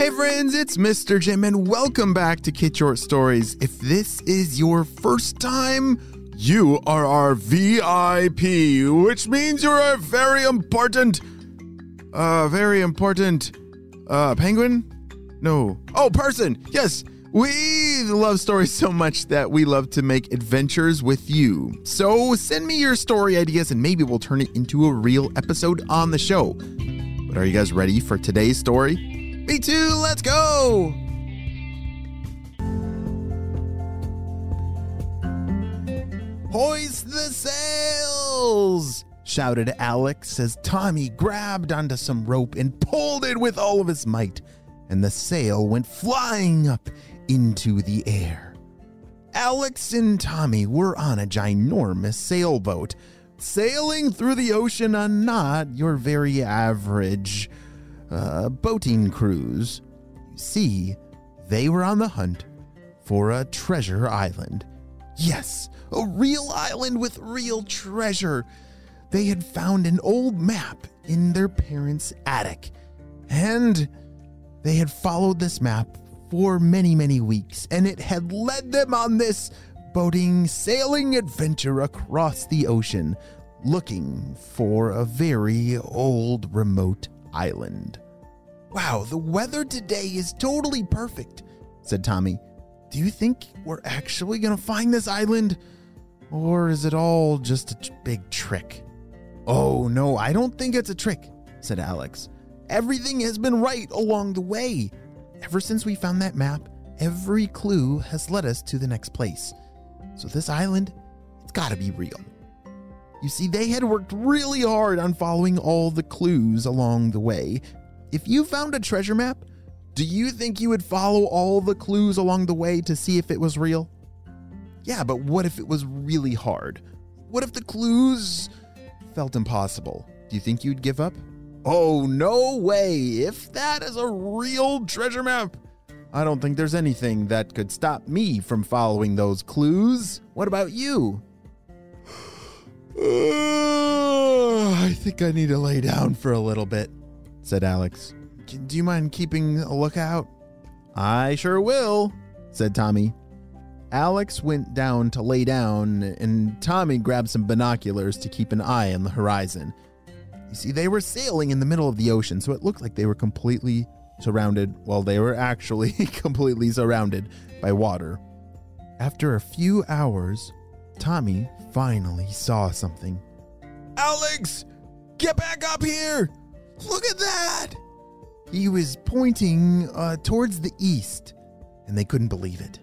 Hey friends, it's Mr. Jim and welcome back to Kid Short Stories. If this is your first time, you are our VIP, which means you're a very important penguin? No. Oh, person. Yes. We love stories so much that we love to make adventures with you. So send me your story ideas and maybe we'll turn it into a real episode on the show. But are you guys ready for today's story? Me too, let's go! Hoist the sails! Shouted Alex as Tommy grabbed onto some rope and pulled it with all of his might. And the sail went flying up into the air. Alex and Tommy were on a ginormous sailboat, sailing through the ocean on not your very average boating cruise. You see, they were on the hunt for a treasure island. Yes, a real island with real treasure. They had found an old map in their parents' attic, and they had followed this map for many, many weeks, and it had led them on this boating, sailing adventure across the ocean, looking for a very old remote island. Wow, the weather today is totally perfect, said Tommy. Do you think we're actually going to find this island? Or is it all just a big trick? Oh, no, I don't think it's a trick, said Alex. Everything has been right along the way. Ever since we found that map, every clue has led us to the next place. So this island, it's gotta be real. You see, they had worked really hard on following all the clues along the way. If you found a treasure map, do you think you would follow all the clues along the way to see if it was real? Yeah, but what if it was really hard? What if the clues felt impossible? Do you think you'd give up? Oh, no way! If that is a real treasure map, I don't think there's anything that could stop me from following those clues. What about you? I think I need to lay down for a little bit, said Alex. Do you mind keeping a lookout? I sure will, said Tommy. Alex went down to lay down, and Tommy grabbed some binoculars to keep an eye on the horizon. You see, they were sailing in the middle of the ocean, so it looked like they were completely surrounded. Well, they were actually completely surrounded by water. After a few hours, Tommy finally saw something. Alex, get back up here! Look at that! He was pointing towards the east, and they couldn't believe it.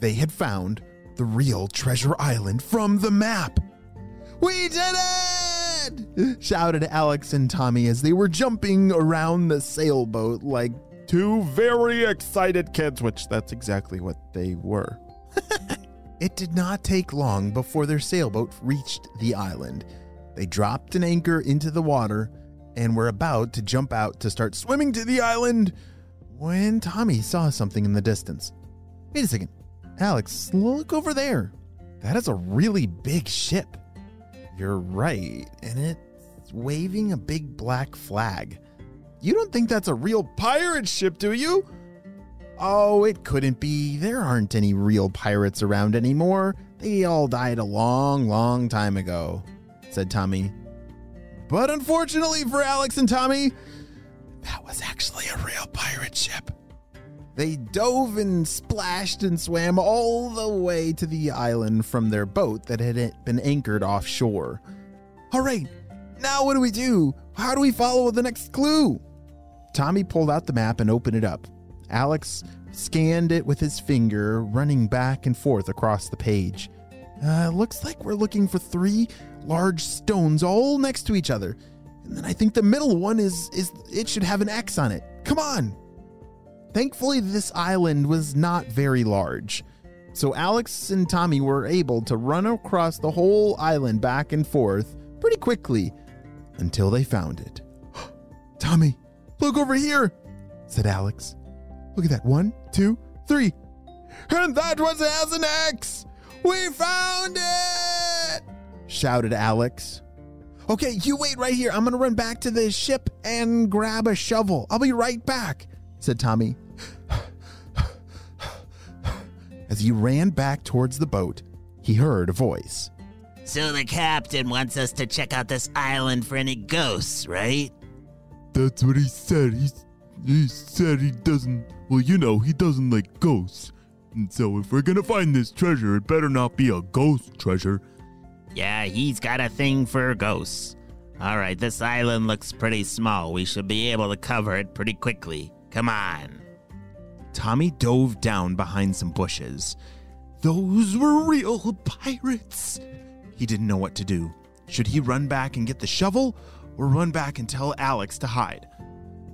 They had found the real treasure island from the map. We did it! Shouted Alex and Tommy as they were jumping around the sailboat like two very excited kids, which that's exactly what they were. It did not take long before their sailboat reached the island. They dropped an anchor into the water and were about to jump out to start swimming to the island when Tommy saw something in the distance. Wait a second, Alex, look over there. That is a really big ship. You're right, and it's waving a big black flag. You don't think that's a real pirate ship, do you? Oh, it couldn't be. There aren't any real pirates around anymore. They all died a long, long time ago, said Tommy. But unfortunately for Alex and Tommy, that was actually a real pirate ship. They dove and splashed and swam all the way to the island from their boat that had been anchored offshore. All right, now what do we do? How do we follow the next clue? Tommy pulled out the map and opened it up. Alex scanned it with his finger, running back and forth across the page. Looks like we're looking for three large stones all next to each other. And then I think the middle one it should have an X on it. Come on. Thankfully, this island was not very large, so Alex and Tommy were able to run across the whole island back and forth pretty quickly until they found it. Tommy, look over here, said Alex. Look at that. 1, 2, 3. And that one has an X. We found it, shouted Alex. Okay, you wait right here. I'm going to run back to the ship and grab a shovel. I'll be right back, said Tommy, as he ran back towards the boat. He heard a voice. So the captain wants us to check out this island for any ghosts, right? That's what he said. He said he doesn't, well, you know, he doesn't like ghosts. And so if we're going to find this treasure, it better not be a ghost treasure. Yeah, he's got a thing for ghosts. All right, this island looks pretty small. We should be able to cover it pretty quickly. Come on. Tommy dove down behind some bushes. Those were real pirates. He didn't know what to do. Should he run back and get the shovel or run back and tell Alex to hide?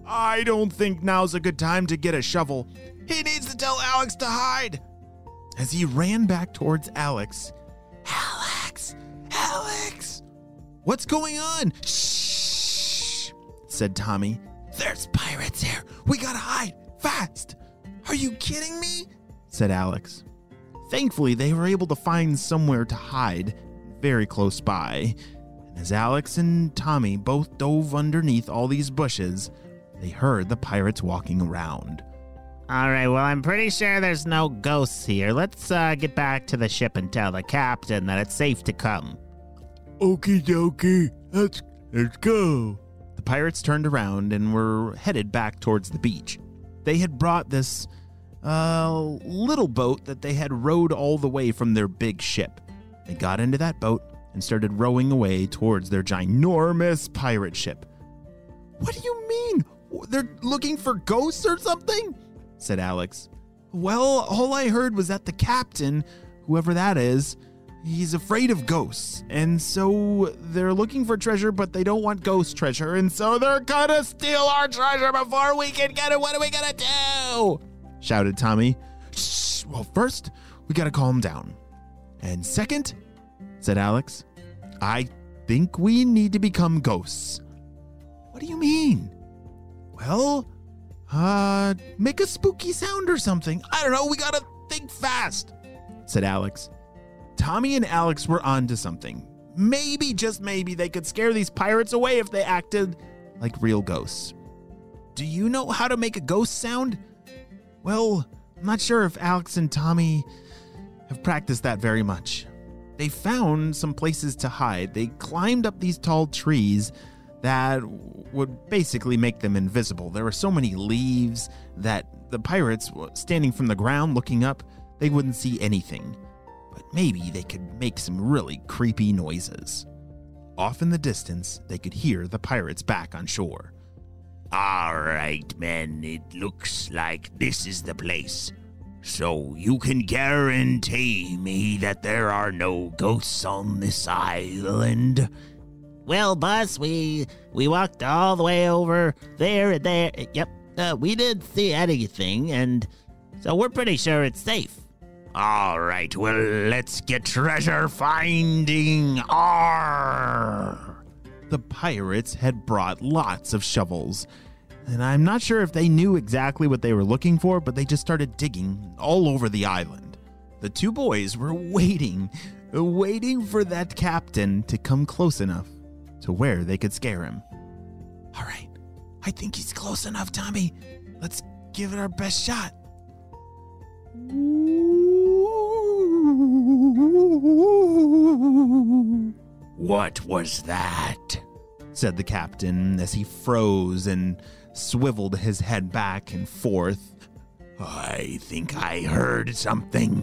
I don't think now's a good time to get a shovel. He needs to tell Alex to hide. As he ran back towards Alex. Alex! Alex! What's going on? Shh! said Tommy. There's pirates here. We gotta hide fast. Are you kidding me? said Alex. Thankfully, they were able to find somewhere to hide very close by. And as Alex and Tommy both dove underneath all these bushes, they heard the pirates walking around. All right, well, I'm pretty sure there's no ghosts here. Let's get back to the ship and tell the captain that it's safe to come. Okie dokie, let's go. The pirates turned around and were headed back towards the beach. They had brought this little boat that they had rowed all the way from their big ship. They got into that boat and started rowing away towards their ginormous pirate ship. What do you mean? They're looking for ghosts or something? Said Alex. Well, all I heard was that the captain, whoever that is, he's afraid of ghosts. And so they're looking for treasure, but they don't want ghost treasure. And so they're gonna steal our treasure before we can get it. What are we gonna do? Shouted Tommy. Shh. Well, first, we gotta calm down. And second, said Alex, I think we need to become ghosts. What do you mean? Well, make a spooky sound or something. I don't know, we gotta think fast, said Alex. Tommy and Alex were onto something. Maybe, just maybe, they could scare these pirates away if they acted like real ghosts. Do you know how to make a ghost sound? Well, I'm not sure if Alex and Tommy have practiced that very much. They found some places to hide. They climbed up these tall trees that would basically make them invisible. There were so many leaves that the pirates, standing from the ground looking up, they wouldn't see anything. But maybe they could make some really creepy noises. Off in the distance, they could hear the pirates back on shore. All right, men, it looks like this is the place. So you can guarantee me that there are no ghosts on this island? Well, boss, we walked all the way over there and there. Yep, we didn't see anything, and so we're pretty sure it's safe. All right, well, let's get treasure finding. Arr! The pirates had brought lots of shovels, and I'm not sure if they knew exactly what they were looking for, but they just started digging all over the island. The two boys were waiting for that captain to come close enough to where they could scare him. All right, I think he's close enough, Tommy. Let's give it our best shot. What was that? Said the captain as he froze and swiveled his head back and forth. I think I heard something.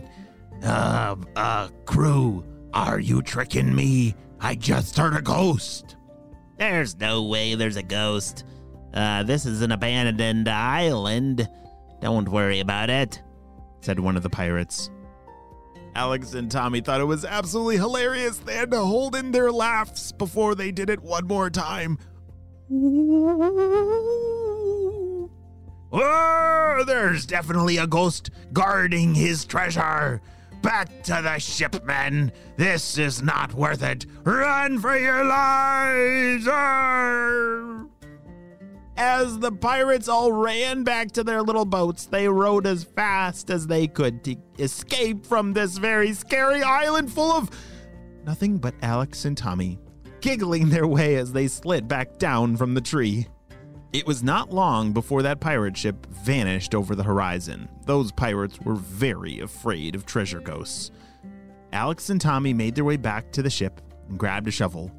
Crew, are you tricking me? I just heard a ghost. There's no way there's a ghost. This is an abandoned island. Don't worry about it, said one of the pirates. Alex and Tommy thought it was absolutely hilarious. They had to hold in their laughs before they did it one more time. Oh, there's definitely a ghost guarding his treasure. Back to the ship, men. This is not worth it. Run for your lives! Arr! As the pirates all ran back to their little boats, they rowed as fast as they could to escape from this very scary island full of nothing but Alex and Tommy, giggling their way as they slid back down from the tree. It was not long before that pirate ship vanished over the horizon. Those pirates were very afraid of treasure ghosts. Alex and Tommy made their way back to the ship and grabbed a shovel.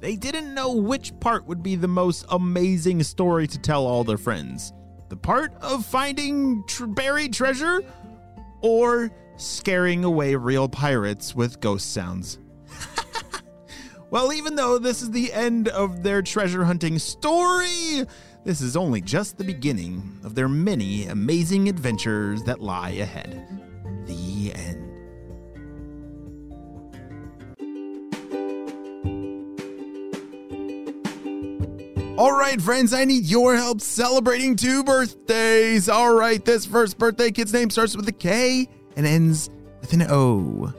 They didn't know which part would be the most amazing story to tell all their friends. The part of finding buried treasure or scaring away real pirates with ghost sounds. Well, even though this is the end of their treasure hunting story, this is only just the beginning of their many amazing adventures that lie ahead. The end. All right, friends, I need your help celebrating two birthdays. All right, this first birthday kid's name starts with a K and ends with an O.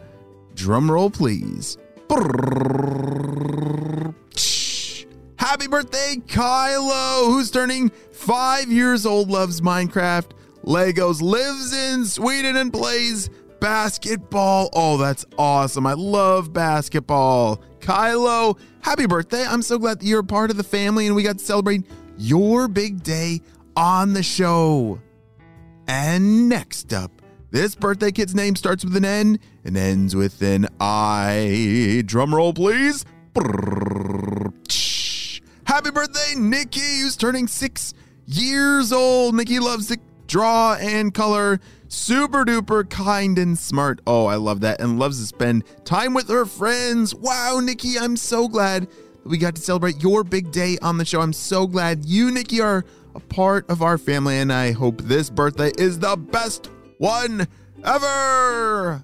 Drum roll, please. Happy birthday, Kylo, who's turning 5 years old, loves Minecraft, Legos, lives in Sweden, and plays basketball. Oh, that's awesome. I love basketball. Kylo, happy birthday. I'm so glad that you're a part of the family and we got to celebrate your big day on the show. And next up, this birthday kid's name starts with an N and ends with an I. Drum roll, please. Happy birthday, Nikki, who's turning 6 years old. Nikki loves to draw and color. Super duper kind and smart. Oh, I love that. And loves to spend time with her friends. Wow, Nikki, I'm so glad that we got to celebrate your big day on the show. I'm so glad you, Nikki, are a part of our family. And I hope this birthday is the best one ever.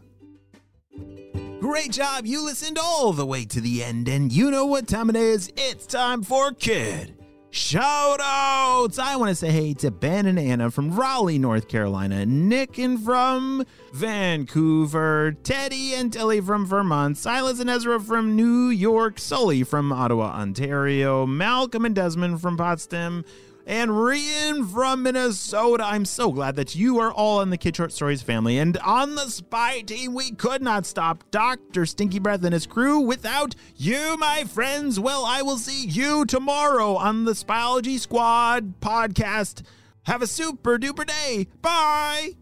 Great job. You listened all the way to the end, and you know what time it is. It's time for Kid Shoutouts. I want to say hey to Ben and Anna from Raleigh, North Carolina, Nick and from Vancouver, Teddy and Tilly from Vermont, Silas and Ezra from New York, Sully from Ottawa, Ontario, Malcolm and Desmond from Potsdam, and Rian from Minnesota. I'm so glad that you are all in the Kid Short Stories family. And on the spy team, we could not stop Dr. Stinky Breath and his crew without you, my friends. Well, I will see you tomorrow on the Spyology Squad podcast. Have a super duper day. Bye.